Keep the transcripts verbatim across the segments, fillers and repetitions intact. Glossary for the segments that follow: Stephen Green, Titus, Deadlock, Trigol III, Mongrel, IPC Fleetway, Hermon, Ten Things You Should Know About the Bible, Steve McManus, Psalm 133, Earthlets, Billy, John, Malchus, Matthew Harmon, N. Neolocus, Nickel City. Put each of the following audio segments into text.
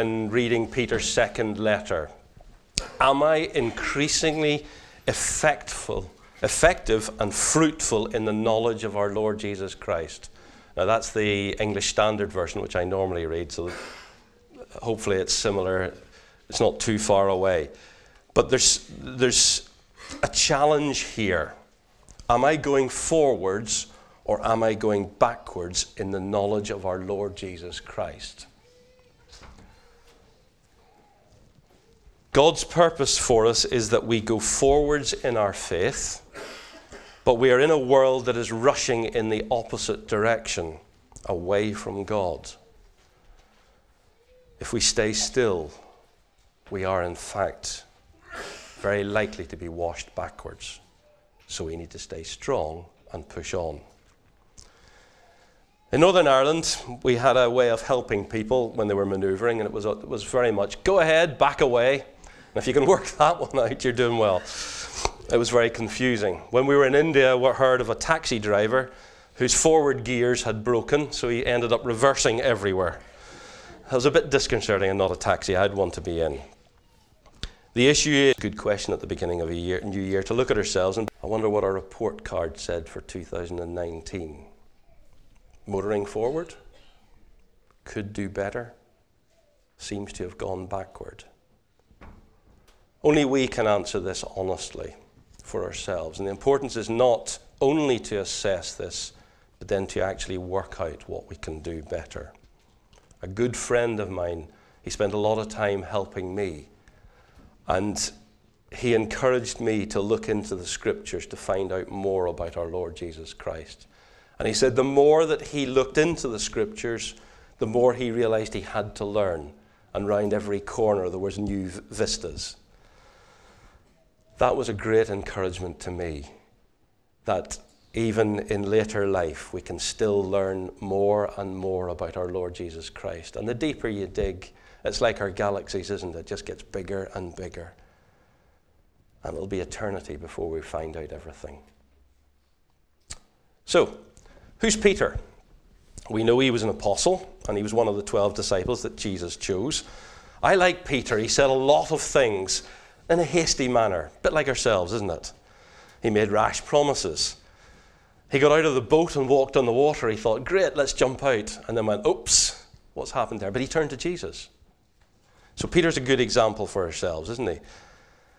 In reading Peter's second letter, am I increasingly effectful, effective and fruitful in the knowledge of our Lord Jesus Christ? Now that's the English Standard Version, which I normally read, so hopefully it's similar. It's not too far away. But there's, there's a challenge here. Am I going forwards or am I going backwards in the knowledge of our Lord Jesus Christ? God's purpose for us is that we go forwards in our faith, but we are in a world that is rushing in the opposite direction, away from God. If we stay still, we are in fact very likely to be washed backwards. So we need to stay strong and push on. In Northern Ireland, we had a way of helping people when they were manoeuvring, and it was, it was very much, go ahead, back away. And if you can work that one out, you're doing well. It was very confusing. When we were in India, we heard of a taxi driver whose forward gears had broken, so he ended up reversing everywhere. It was a bit disconcerting and not a taxi I'd want to be in. The issue is a good question at the beginning of a year, new year to look at ourselves, and I wonder what our report card said for two thousand nineteen. Motoring forward, could do better, seems to have gone backward. Only we can answer this honestly for ourselves. And the importance is not only to assess this, but then to actually work out what we can do better. A good friend of mine, he spent a lot of time helping me. And he encouraged me to look into the scriptures to find out more about our Lord Jesus Christ. And he said the more that he looked into the scriptures, the more he realized he had to learn. And round every corner there was new vistas. That was a great encouragement to me, that even in later life, we can still learn more and more about our Lord Jesus Christ. And the deeper you dig, it's like our galaxies, isn't it? It just gets bigger and bigger. And it'll be eternity before we find out everything. So, who's Peter? We know he was an apostle, and he was one of the twelve disciples that Jesus chose. I like Peter. He said a lot of things in a hasty manner, a bit like ourselves, isn't it? He made rash promises. He got out of the boat and walked on the water. He thought, great, let's jump out. And then went, oops, what's happened there? But he turned to Jesus. So Peter's a good example for ourselves, isn't he?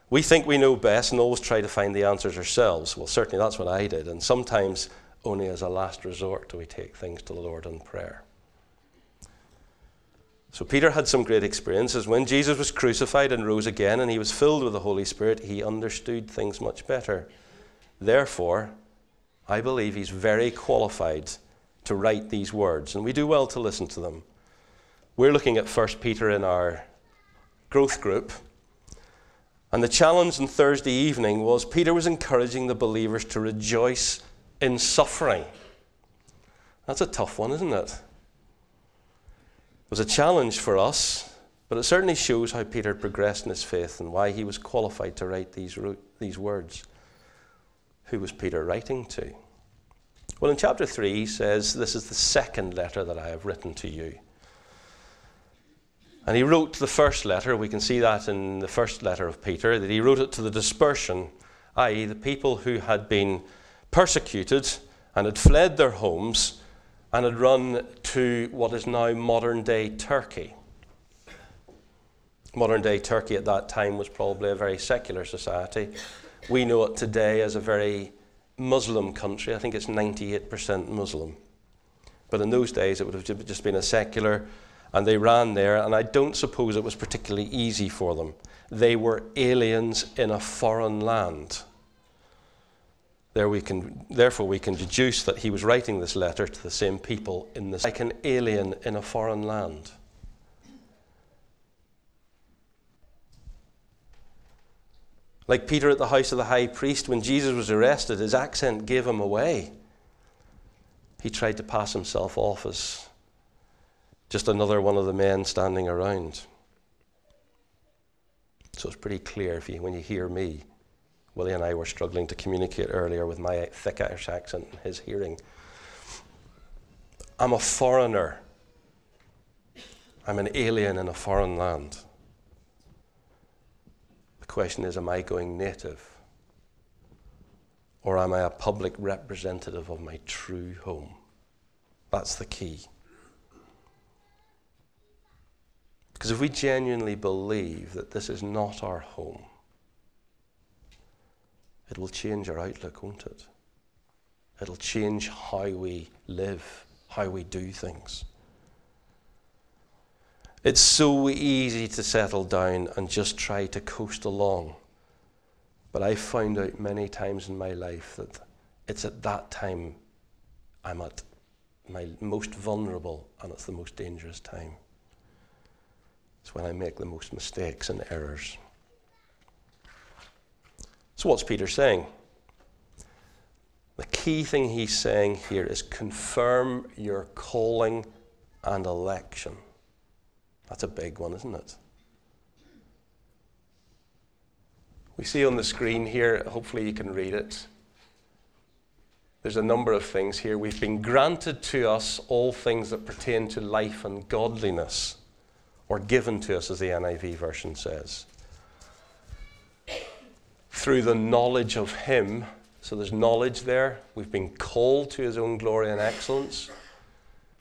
We think we know best and always try to find the answers ourselves. Well, certainly that's what I did. And sometimes only as a last resort do we take things to the Lord in prayer. So Peter had some great experiences. When Jesus was crucified and rose again and he was filled with the Holy Spirit, he understood things much better. Therefore, I believe he's very qualified to write these words, and we do well to listen to them. We're looking at First Peter in our growth group, and the challenge on Thursday evening was Peter was encouraging the believers to rejoice in suffering. That's a tough one, isn't it? It was a challenge for us, but it certainly shows how Peter progressed in his faith and why he was qualified to write these, ro- these words. Who was Peter writing to? Well, in chapter three, he says, this is the second letter that I have written to you. And he wrote the first letter. We can see that in the first letter of Peter, that he wrote it to the dispersion, that is the people who had been persecuted and had fled their homes and had run to what is now modern-day Turkey. Modern-day Turkey at that time was probably a very secular society. We know it today as a very Muslim country. I think it's ninety-eight percent Muslim. But in those days, it would have just been a secular, and they ran there, and I don't suppose it was particularly easy for them. They were aliens in a foreign land. There we can, therefore, we can deduce that he was writing this letter to the same people in this, like an alien in a foreign land. Like Peter at the house of the high priest, when Jesus was arrested, his accent gave him away. He tried to pass himself off as just another one of the men standing around. So it's pretty clear if you, when you hear me, Willie and I were struggling to communicate earlier with my thick Irish accent and his hearing. I'm a foreigner. I'm an alien in a foreign land. The question is, am I going native? Or am I a public representative of my true home? That's the key. Because if we genuinely believe that this is not our home, it will change our outlook, won't it? It'll change how we live, how we do things. It's so easy to settle down and just try to coast along. But I found out many times in my life that it's at that time I'm at my most vulnerable, and it's the most dangerous time. It's when I make the most mistakes and errors. So what's Peter saying? The key thing he's saying here is confirm your calling and election. That's a big one, isn't it? We see on the screen here, hopefully you can read it. There's a number of things here. We've been granted to us all things that pertain to life and godliness, or given to us, as the N I V version says, through the knowledge of him. So there's knowledge there. We've been called to his own glory and excellence.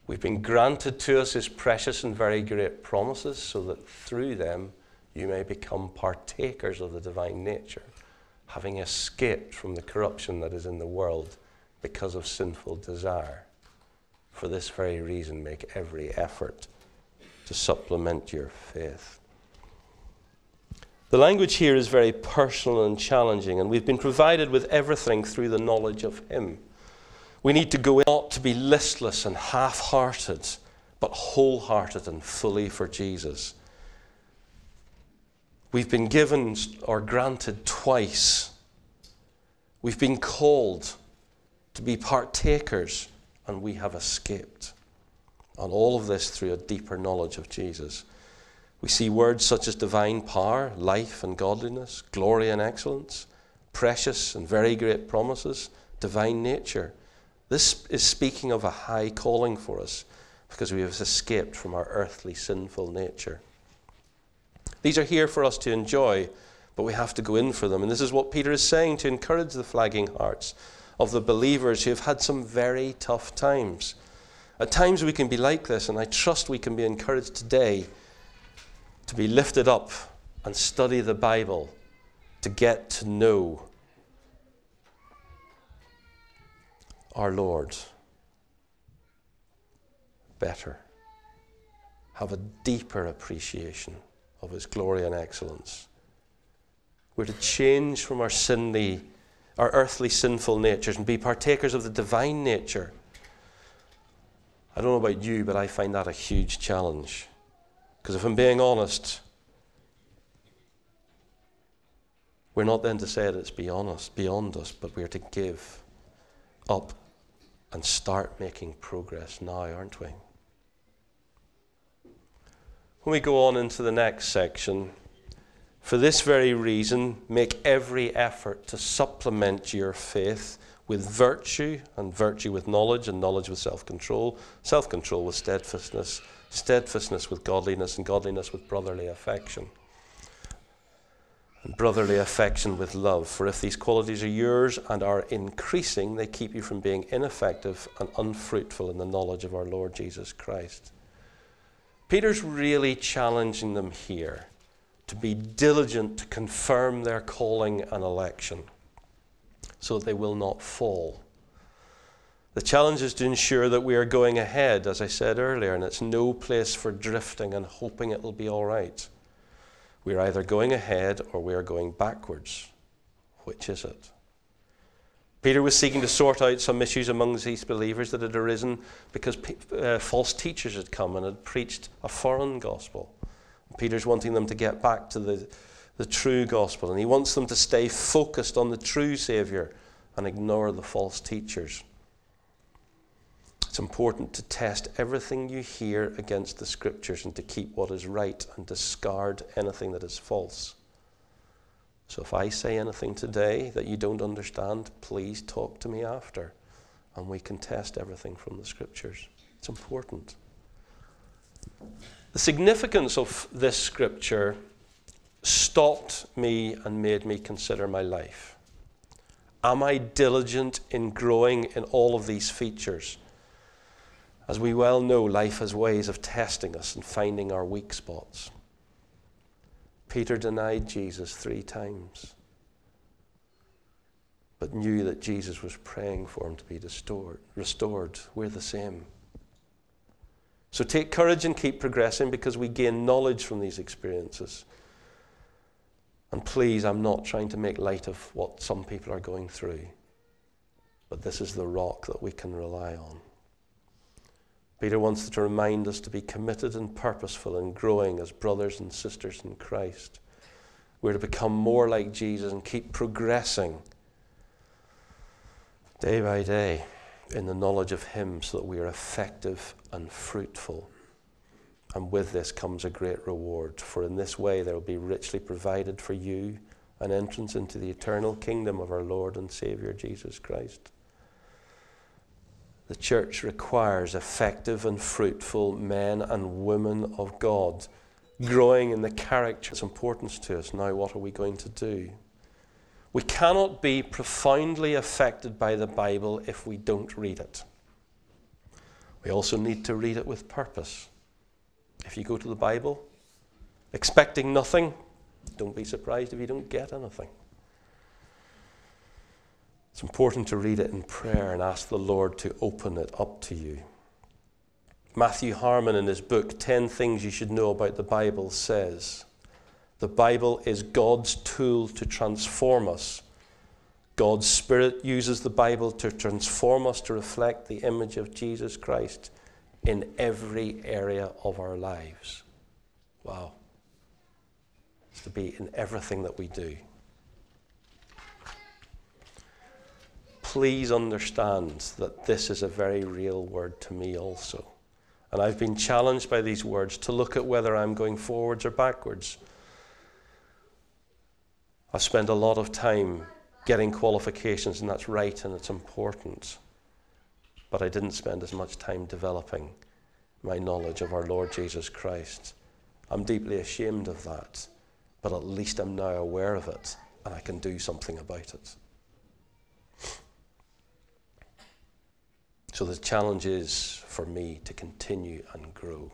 We've been granted to us his precious and very great promises, so that through them you may become partakers of the divine nature, having escaped from the corruption that is in the world because of sinful desire. For this very reason, make every effort to supplement your faith. The language here is very personal and challenging, and we've been provided with everything through the knowledge of him. We need to go in, not to be listless and half-hearted, but wholehearted and fully for Jesus. We've been given or granted twice. We've been called to be partakers, and we have escaped. And all of this through a deeper knowledge of Jesus. We see words such as divine power, life and godliness, glory and excellence, precious and very great promises, divine nature. This is speaking of a high calling for us, because we have escaped from our earthly sinful nature. These are here for us to enjoy, but we have to go in for them. And this is what Peter is saying to encourage the flagging hearts of the believers who have had some very tough times. At times we can be like this, and I trust we can be encouraged today to be lifted up and study the Bible, to get to know our Lord better, have a deeper appreciation of his glory and excellence. We're to change from our sinly, our earthly sinful natures and be partakers of the divine nature. I don't know about you, but I find that a huge challenge. Because if I'm being honest, we're not then to say that it's beyond us, beyond us, but we're to give up and start making progress now, aren't we? When we go on into the next section, for this very reason, make every effort to supplement your faith with virtue, and virtue with knowledge, and knowledge with self-control, self-control with steadfastness, steadfastness with godliness, and godliness with brotherly affection, and brotherly affection with love. For if these qualities are yours and are increasing, they keep you from being ineffective and unfruitful in the knowledge of our Lord Jesus Christ. Peter's really challenging them here to be diligent to confirm their calling and election so that they will not fall. The challenge is to ensure that we are going ahead, as I said earlier, and it's no place for drifting and hoping it will be all right. We are either going ahead or we are going backwards. Which is it? Peter was seeking to sort out some issues among these believers that had arisen because pe- uh, false teachers had come and had preached a foreign gospel. Peter's wanting them to get back to the, the true gospel, and he wants them to stay focused on the true Savior and ignore the false teachers. It's important to test everything you hear against the Scriptures and to keep what is right and discard anything that is false. So if I say anything today that you don't understand, please talk to me after, and we can test everything from the Scriptures. It's important. The significance of this scripture stopped me and made me consider my life. Am I diligent in growing in all of these features? As we well know, life has ways of testing us and finding our weak spots. Peter denied Jesus three times, but knew that Jesus was praying for him to be restored. restored. We're the same. So take courage and keep progressing, because we gain knowledge from these experiences. And please, I'm not trying to make light of what some people are going through, but this is the rock that we can rely on. Peter wants to remind us to be committed and purposeful in growing as brothers and sisters in Christ. We're to become more like Jesus and keep progressing day by day in the knowledge of him, so that we are effective and fruitful. And with this comes a great reward, for in this way there will be richly provided for you an entrance into the eternal kingdom of our Lord and Savior Jesus Christ. The church requires effective and fruitful men and women of God, growing in the character, its importance to us. Now, what are we going to do? We cannot be profoundly affected by the Bible if we don't read it. We also need to read it with purpose. If you go to the Bible expecting nothing, don't be surprised if you don't get anything. It's important to read it in prayer and ask the Lord to open it up to you. Matthew Harmon, in his book, Ten Things You Should Know About the Bible, says, the Bible is God's tool to transform us. God's Spirit uses the Bible to transform us to reflect the image of Jesus Christ in every area of our lives. Wow. It's to be in everything that we do. Please understand that this is a very real word to me also. And I've been challenged by these words to look at whether I'm going forwards or backwards. I've spent a lot of time getting qualifications, and that's right and it's important. But I didn't spend as much time developing my knowledge of our Lord Jesus Christ. I'm deeply ashamed of that, but at least I'm now aware of it and I can do something about it. So the challenge is for me to continue and grow.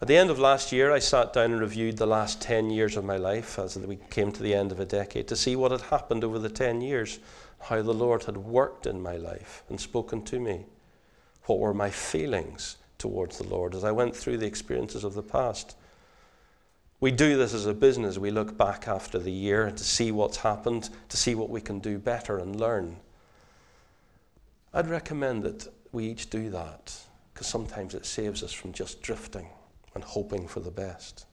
At the end of last year, I sat down and reviewed the last ten years of my life as we came to the end of a decade, to see what had happened over the ten years, how the Lord had worked in my life and spoken to me. What were my feelings towards the Lord as I went through the experiences of the past? We do this as a business. We look back after the year to see what's happened, to see what we can do better and learn. I'd recommend that we each do that, because sometimes it saves us from just drifting and hoping for the best.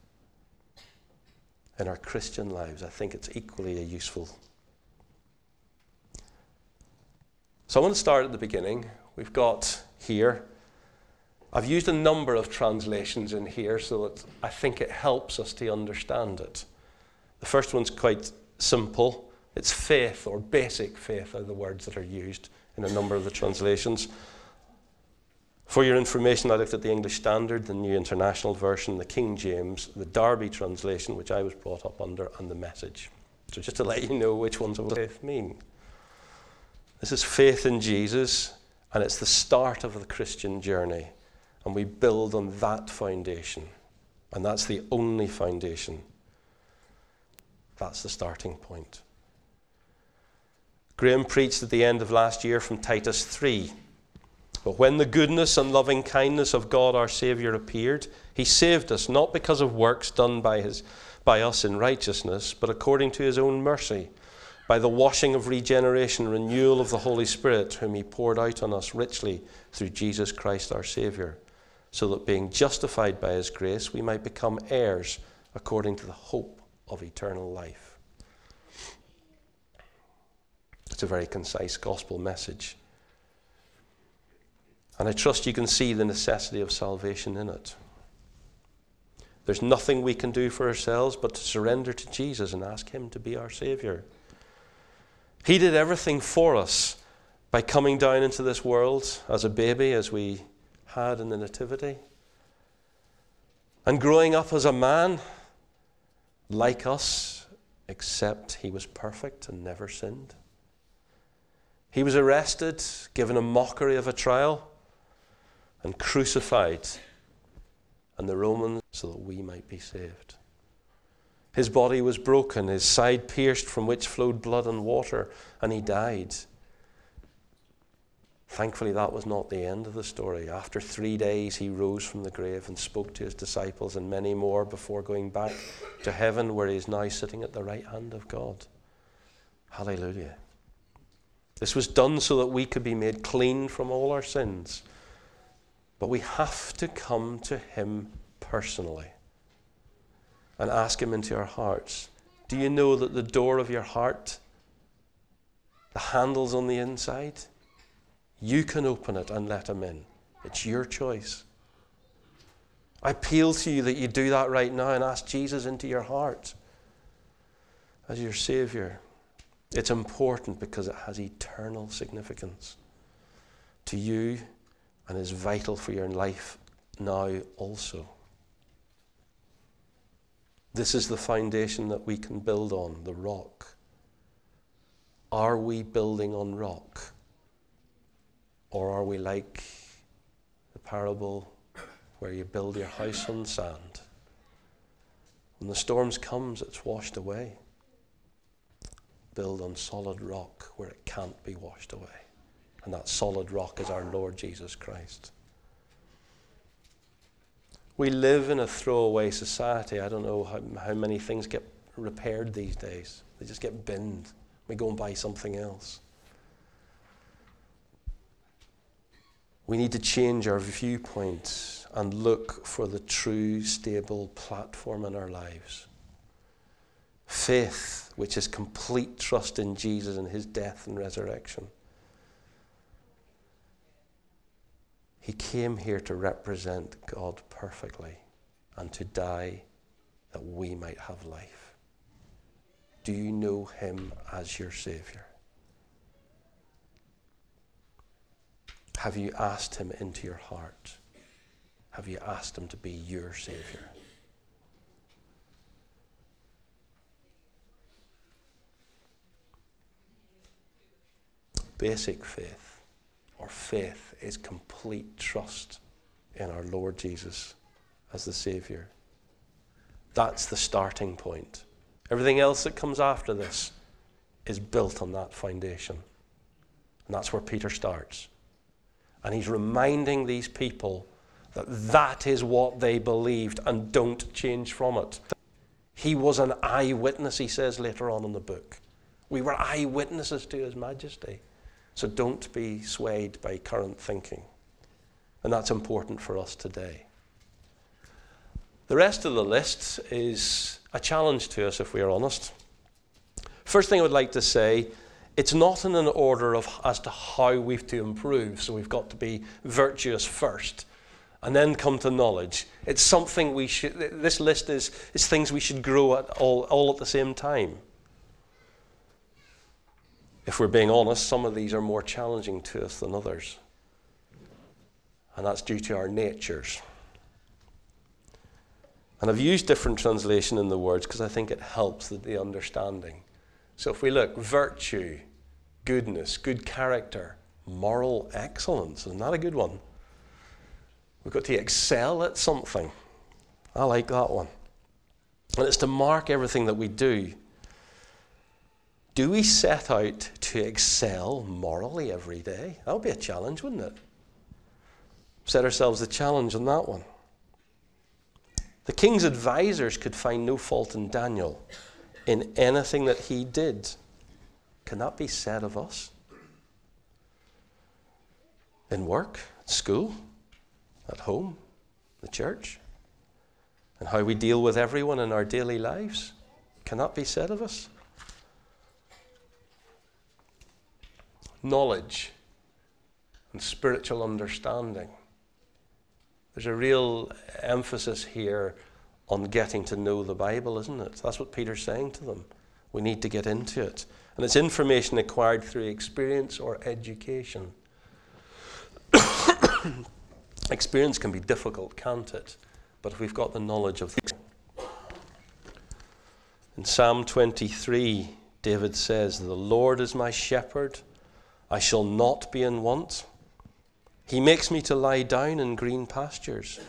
In our Christian lives, I think it's equally useful. So I want to start at the beginning. We've got here, I've used a number of translations in here so that I think it helps us to understand it. The first one's quite simple. It's faith, or basic faith are the words that are used in a number of the translations. For your information, I looked at the English Standard, the New International Version, the King James, the Derby translation, which I was brought up under, and the Message. So just to let you know which ones of faith mean. This is faith in Jesus, and it's the start of the Christian journey, and we build on that foundation, and that's the only foundation. That's the starting point. Graham preached at the end of last year from Titus three. But when the goodness and loving kindness of God our Savior appeared, he saved us, not because of works done by his, by us in righteousness, but according to his own mercy, by the washing of regeneration, renewal of the Holy Spirit, whom he poured out on us richly through Jesus Christ our Savior, so that being justified by his grace, we might become heirs according to the hope of eternal life. It's a very concise gospel message. And I trust you can see the necessity of salvation in it. There's nothing we can do for ourselves but to surrender to Jesus and ask him to be our Savior. He did everything for us by coming down into this world as a baby, as we had in the Nativity, and growing up as a man like us, except he was perfect and never sinned. He was arrested, given a mockery of a trial, and crucified, and the Romans, so that we might be saved. His body was broken, his side pierced, from which flowed blood and water, and he died. Thankfully, that was not the end of the story. After three days, he rose from the grave and spoke to his disciples and many more before going back to heaven, where he is now sitting at the right hand of God. Hallelujah. This was done so that we could be made clean from all our sins. But we have to come to him personally and ask him into our hearts. Do you know that the door of your heart, the handles on the inside, you can open it and let him in. It's your choice. I appeal to you that you do that right now and ask Jesus into your heart as your Savior. It's important because it has eternal significance to you and is vital for your life now also. This is the foundation that we can build on, the rock. Are we building on rock? Or are we like the parable where you build your house on sand? When the storms comes, it's washed away. Build on solid rock where it can't be washed away. And that solid rock is our Lord Jesus Christ. We live in a throwaway society. I don't know how, how many things get repaired these days. They just get binned. We go and buy something else. We need to change our viewpoint and look for the true, stable platform in our lives. Faith, which is complete trust in Jesus and his death and resurrection. He came here to represent God perfectly and to die that we might have life. Do you know him as your Savior? Have you asked him into your heart? Have you asked him to be your Savior? Basic faith, or faith, is complete trust in our Lord Jesus as the Savior. That's the starting point. Everything else that comes after this is built on that foundation. And that's where Peter starts. And he's reminding these people that that is what they believed and don't change from it. He was an eyewitness, he says later on in the book. We were eyewitnesses to his majesty. So don't be swayed by current thinking. And that's important for us today. The rest of the list is a challenge to us, if we are honest. First thing I would like to say, it's not in an order of as to how we've to improve, so we've got to be virtuous first and then come to knowledge. It's something we should, this list is, is things we should grow at all, all at the same time. If we're being honest, some of these are more challenging to us than others. And that's due to our natures. And I've used different translation in the words because I think it helps the, the understanding. So if we look, virtue, goodness, good character, moral excellence, isn't that a good one? We've got to excel at something. I like that one. And it's to mark everything that we do. Do we set out to excel morally every day? That would be a challenge, wouldn't it? Set ourselves the challenge on that one. The king's advisors could find no fault in Daniel in anything that he did. Can that be said of us? In work, at school, at home, the church, and how we deal with everyone in our daily lives? Can that be said of us? Knowledge and spiritual understanding. There's a real emphasis here on getting to know the Bible, isn't it? That's what Peter's saying to them. We need to get into it. And it's information acquired through experience or education. Experience can be difficult, can't it? but we've got the knowledge of things. In Psalm twenty-three, David says, "The Lord is my shepherd, I shall not be in want. He makes me to lie down in green pastures.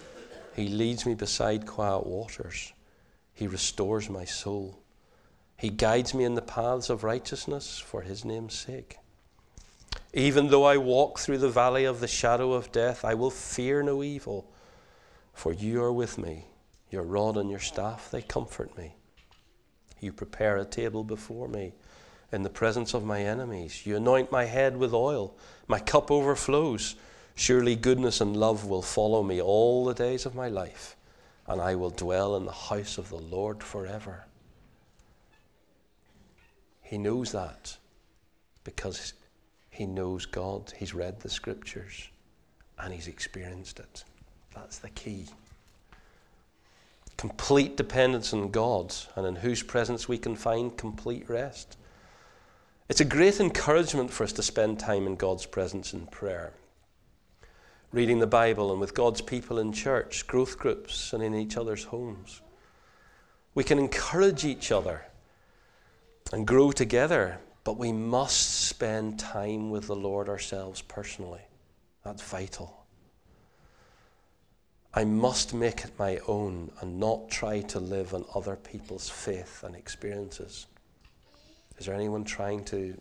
He leads me beside quiet waters. He restores my soul. He guides me in the paths of righteousness for his name's sake. Even though I walk through the valley of the shadow of death, I will fear no evil, for you are with me. Your rod and your staff, they comfort me. You prepare a table before me in the presence of my enemies. You anoint my head with oil. My cup overflows. Surely goodness and love will follow me all the days of my life, and I will dwell in the house of the Lord forever." He knows that because he knows God. He's read the scriptures and he's experienced it. That's the key. Complete dependence on God, and in whose presence we can find complete rest. It's a great encouragement for us to spend time in God's presence in prayer, reading the Bible, and with God's people in church, growth groups, and in each other's homes. We can encourage each other and grow together, but we must spend time with the Lord ourselves personally. That's vital. I must make it my own and not try to live on other people's faith and experiences. Is there anyone trying to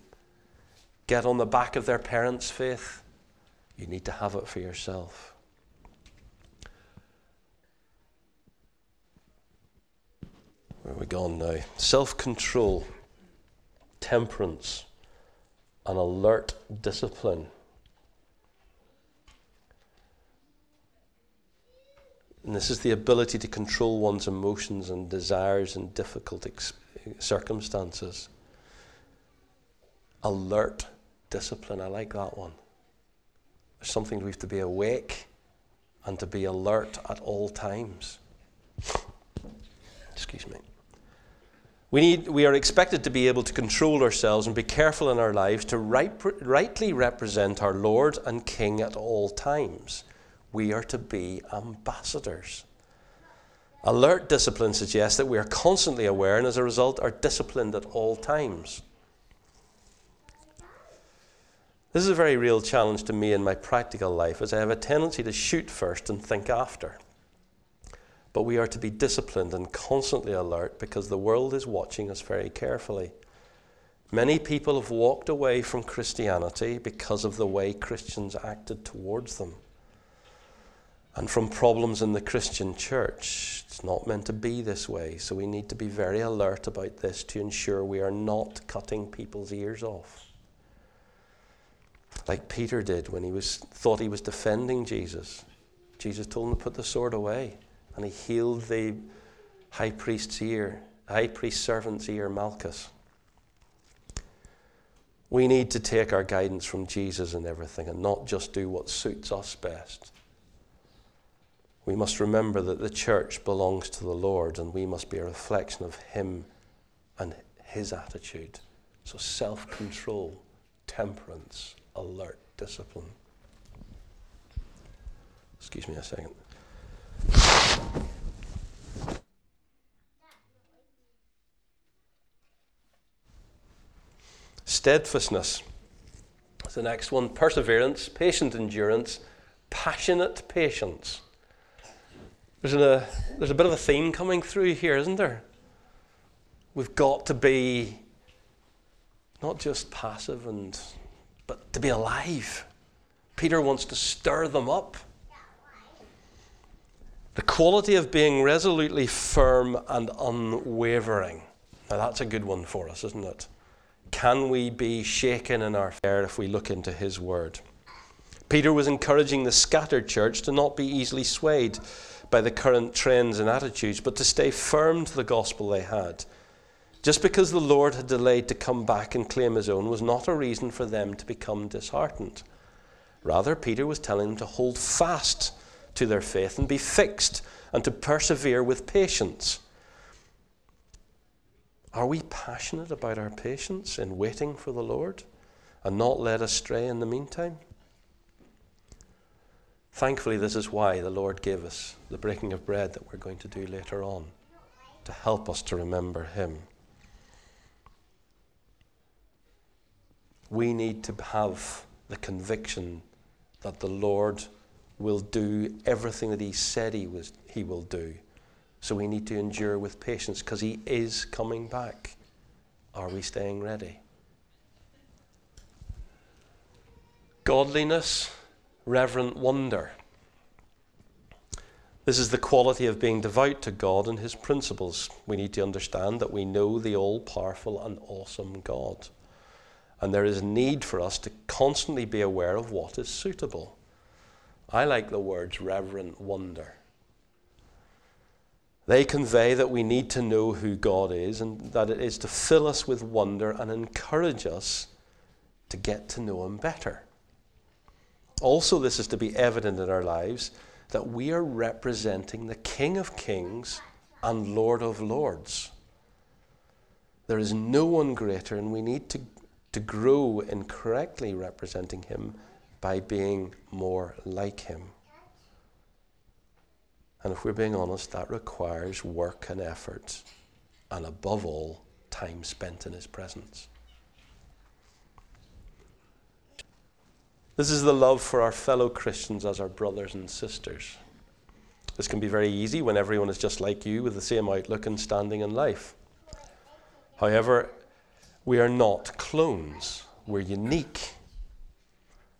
get on the back of their parents' faith? You need to have it for yourself. Where are we gone now? Self-control, temperance, and alert discipline. And this is the ability to control one's emotions and desires in difficult ex- circumstances. Alert discipline, I like that one. There's something we have to be awake and to be alert at all times. Excuse me. We need, we are expected to be able to control ourselves and be careful in our lives to right, rightly represent our Lord and King at all times. We are to be ambassadors. Alert discipline suggests that we are constantly aware and as a result are disciplined at all times. This is a very real challenge to me in my practical life, as I have a tendency to shoot first and think after. But we are to be disciplined and constantly alert because the world is watching us very carefully. Many people have walked away from Christianity because of the way Christians acted towards them and from problems in the Christian church. It's not meant to be this way, so we need to be very alert about this to ensure we are not cutting people's ears off, like Peter did when he was thought he was defending Jesus. Jesus told him to put the sword away, and he healed the high priest's ear, high priest's servant's ear, Malchus. We need to take our guidance from Jesus in everything and not just do what suits us best. We must remember that the church belongs to the Lord, and we must be a reflection of him and his attitude. So self-control, temperance, alert discipline. Excuse me a second. Steadfastness. That's the next one. Perseverance, patient endurance, passionate patience. There's a, there's a bit of a theme coming through here, isn't there? We've got to be not just passive and but to be alive. Peter wants to stir them up. The quality of being resolutely firm and unwavering. Now that's a good one for us, isn't it? Can we be shaken in our faith if we look into his word? Peter was encouraging the scattered church to not be easily swayed by the current trends and attitudes, but to stay firm to the gospel they had. Just because the Lord had delayed to come back and claim his own was not a reason for them to become disheartened. Rather, Peter was telling them to hold fast to their faith and be fixed and to persevere with patience. Are we passionate about our patience in waiting for the Lord and not led astray in the meantime? Thankfully, this is why the Lord gave us the breaking of bread that we're going to do later on, to help us to remember him. We need to have the conviction that the Lord will do everything that he said he was, he will do. So we need to endure with patience because he is coming back. Are we staying ready? Godliness, reverent wonder. This is the quality of being devout to God and his principles. We need to understand that we know the all-powerful and awesome God. And there is need for us to constantly be aware of what is suitable. I like the words reverent wonder. They convey that we need to know who God is and that it is to fill us with wonder and encourage us to get to know him better. Also, this is to be evident in our lives that we are representing the King of Kings and Lord of Lords. There is no one greater, and we need to, to grow in correctly representing him by being more like him. And if we're being honest, that requires work and effort, and above all, time spent in his presence. This is the love for our fellow Christians as our brothers and sisters. This can be very easy when everyone is just like you with the same outlook and standing in life. However, we are not clones. We're unique.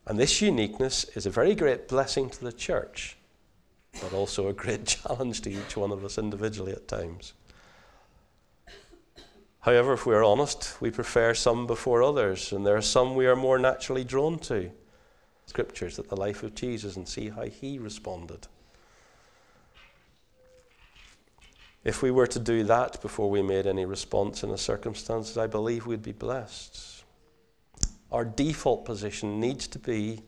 And this uniqueness is a very great blessing to the church, but also a great challenge to each one of us individually at times. However, if we are honest, we prefer some before others, and there are some we are more naturally drawn to. Scriptures at the life of Jesus and see how he responded. If we were to do that before we made any response in the circumstances, I believe we'd be blessed. Our default position needs to be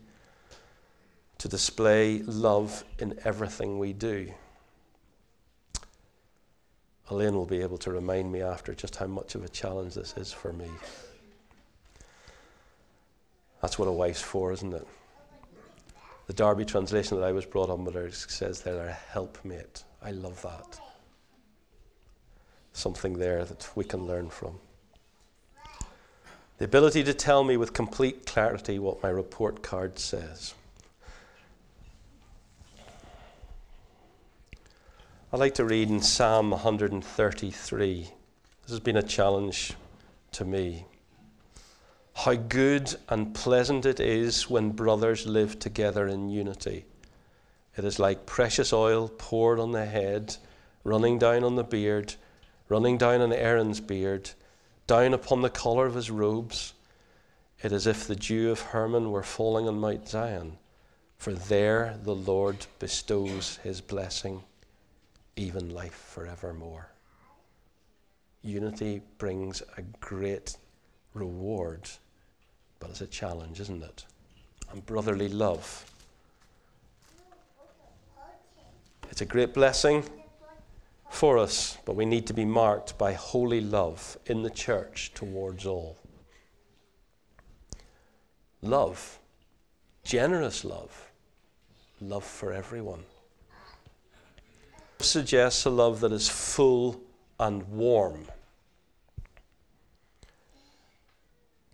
to display love in everything we do. Elaine will be able to remind me after just how much of a challenge this is for me. That's what a wife's for, isn't it? The Derby translation that I was brought on with says they're a helpmate. I love that. Something there that we can learn from. The ability to tell me with complete clarity what my report card says. I'd like to read in Psalm one thirty-three. This has been a challenge to me. How good and pleasant it is when brothers live together in unity. It is like precious oil poured on the head, running down on the beard, running down on Aaron's beard, down upon the collar of his robes. It is as if the dew of Hermon were falling on Mount Zion, for there the Lord bestows his blessing, even life forevermore. Unity brings a great reward. But it's a challenge, isn't it? And brotherly love. It's a great blessing for us, but we need to be marked by holy love in the church towards all. Love, generous love, love for everyone. It suggests a love that is full and warm.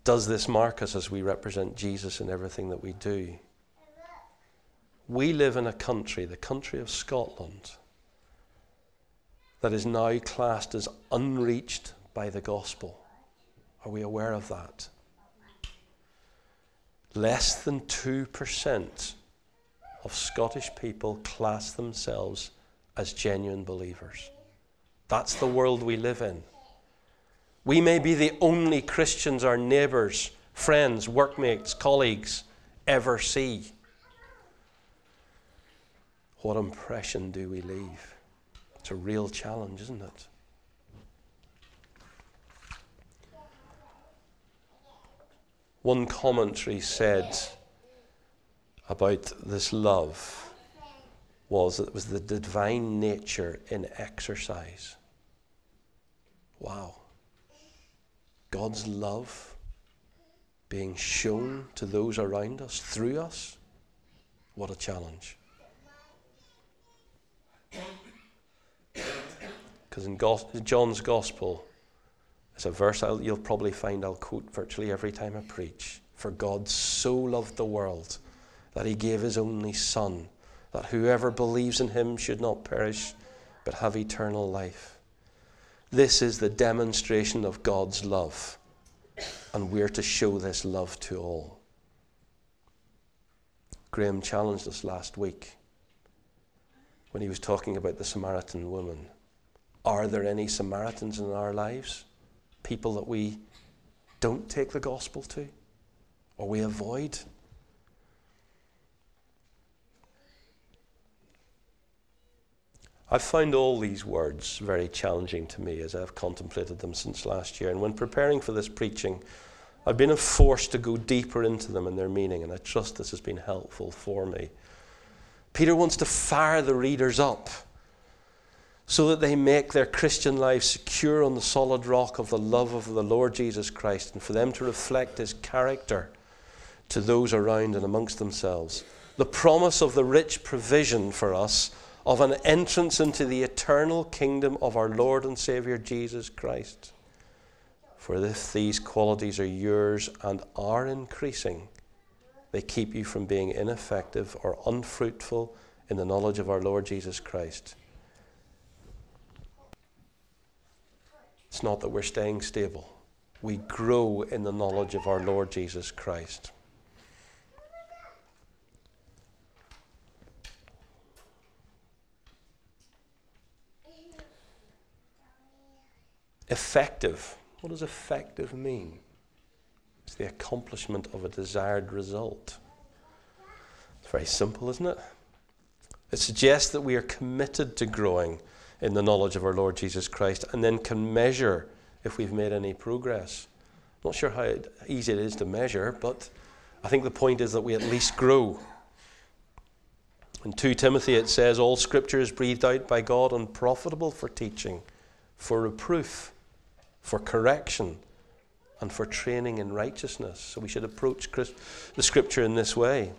Does this mark us as we represent Jesus in everything that we do? We live in a country, the country of Scotland, that is now classed as unreached by the gospel. Are we aware of that? Less than two percent of Scottish people class themselves as genuine believers. That's the world we live in. We may be the only Christians our neighbours, friends, workmates, colleagues ever see. What impression do we leave? It's a real challenge, isn't it? One commentary said about this love was that it was the divine nature in exercise. Wow. God's love being shown to those around us, through us. What a challenge. Because in Go- John's Gospel, it's a verse I'll, you'll probably find I'll quote virtually every time I preach. For God so loved the world that he gave his only Son, that whoever believes in him should not perish, but have eternal life. This is the demonstration of God's love, and we're to show this love to all. Graham challenged us last week when he was talking about the Samaritan woman. Are there any Samaritans in our lives? People that we don't take the gospel to, or we avoid? I've found all these words very challenging to me as I've contemplated them since last year. And when preparing for this preaching, I've been forced to go deeper into them and their meaning, and I trust this has been helpful for me. Peter wants to fire the readers up so that they make their Christian lives secure on the solid rock of the love of the Lord Jesus Christ, and for them to reflect his character to those around and amongst themselves. The promise of the rich provision for us of an entrance into the eternal kingdom of our Lord and Savior Jesus Christ. For if these qualities are yours and are increasing, they keep you from being ineffective or unfruitful in the knowledge of our Lord Jesus Christ. It's not that we're staying stable. We grow in the knowledge of our Lord Jesus Christ. Effective. What does effective mean? It's the accomplishment of a desired result. It's very simple, isn't it? It suggests that we are committed to growing in the knowledge of our Lord Jesus Christ, and then can measure if we've made any progress. Not sure how easy it is to measure, but I think the point is that we at least grow. In Second Timothy it says, all scripture is breathed out by God and profitable for teaching, for reproof, for correction, and for training in righteousness. So we should approach the scripture in this way.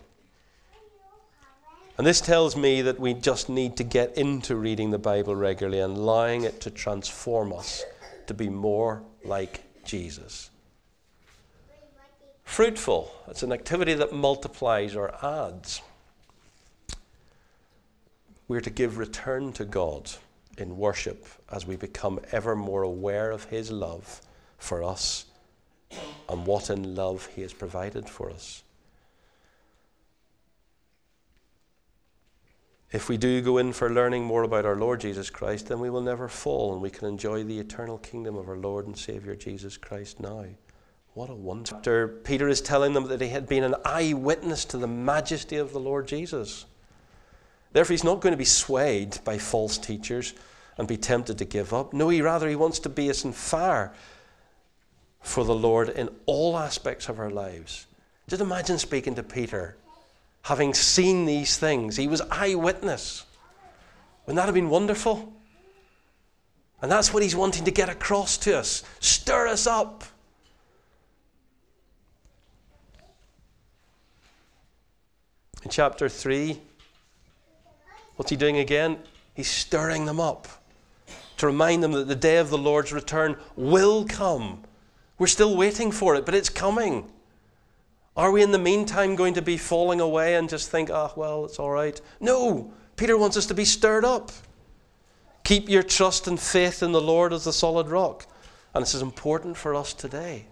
And this tells me that we just need to get into reading the Bible regularly and allowing it to transform us to be more like Jesus. Fruitful. It's an activity that multiplies or adds. We're to give return to God in worship as we become ever more aware of his love for us and what in love he has provided for us. If we do go in for learning more about our Lord Jesus Christ, then we will never fall, and we can enjoy the eternal kingdom of our Lord and Savior Jesus Christ now. What a wonder. Peter is telling them that he had been an eyewitness to the majesty of the Lord Jesus. Therefore, he's not going to be swayed by false teachers and be tempted to give up. No, he rather he wants to be us on fire for the Lord in all aspects of our lives. Just imagine speaking to Peter, having seen these things. He was eyewitness. Wouldn't that have been wonderful? And that's what he's wanting to get across to us. Stir us up. In chapter three, what's he doing again? He's stirring them up to remind them that the day of the Lord's return will come. We're still waiting for it, but it's coming. Are we in the meantime going to be falling away and just think, ah, oh, well, it's all right? No, Peter wants us to be stirred up. Keep your trust and faith in the Lord as the solid rock. And this is important for us today.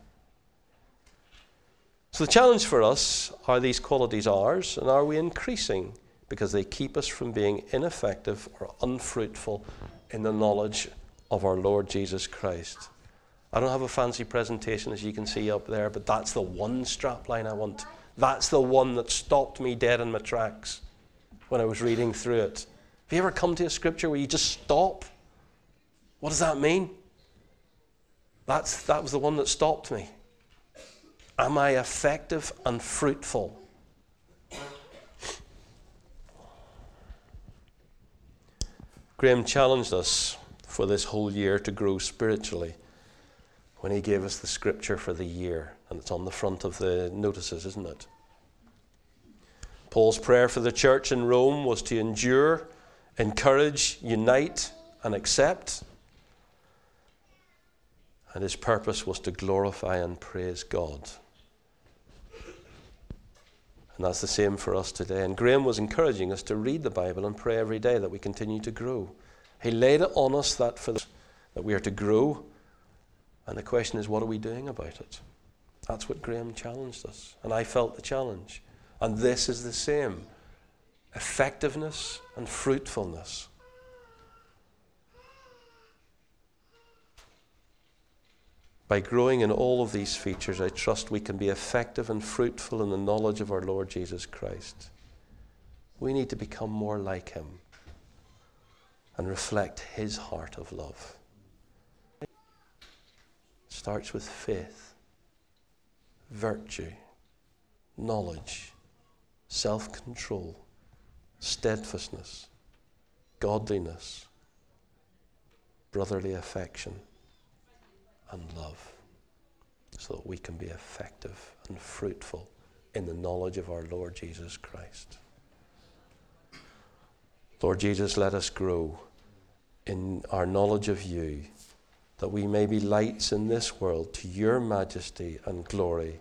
So the challenge for us, are these qualities ours, and are we increasing? Because they keep us from being ineffective or unfruitful in the knowledge of our Lord Jesus Christ. I don't have a fancy presentation, as you can see up there, but that's the one strap line I want. That's the one that stopped me dead in my tracks when I was reading through it. Have you ever come to a scripture where you just stop? What does that mean? That's, that was the one that stopped me. Am I effective and fruitful? Graham challenged us for this whole year to grow spiritually when he gave us the scripture for the year, and it's on the front of the notices, isn't it? Paul's prayer for the church in Rome was to endure encourage, unite, and accept. And his purpose was to glorify and praise God. And that's the same for us today. And Graham was encouraging us to read the Bible and pray every day that we continue to grow. He laid it on us that for the, that we are to grow. And the question is, what are we doing about it? That's what Graham challenged us. And I felt the challenge. And this is the same. Effectiveness and fruitfulness. By growing in all of these features, I trust we can be effective and fruitful in the knowledge of our Lord Jesus Christ. We need to become more like him and reflect his heart of love. It starts with faith, virtue, knowledge, self-control, steadfastness, godliness, brotherly affection, and love, so that we can be effective and fruitful in the knowledge of our Lord Jesus Christ. Lord Jesus, let us grow in our knowledge of you, that we may be lights in this world to your majesty and glory,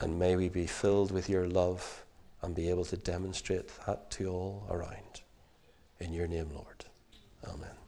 and may we be filled with your love and be able to demonstrate that to all around. In your name, Lord. Amen.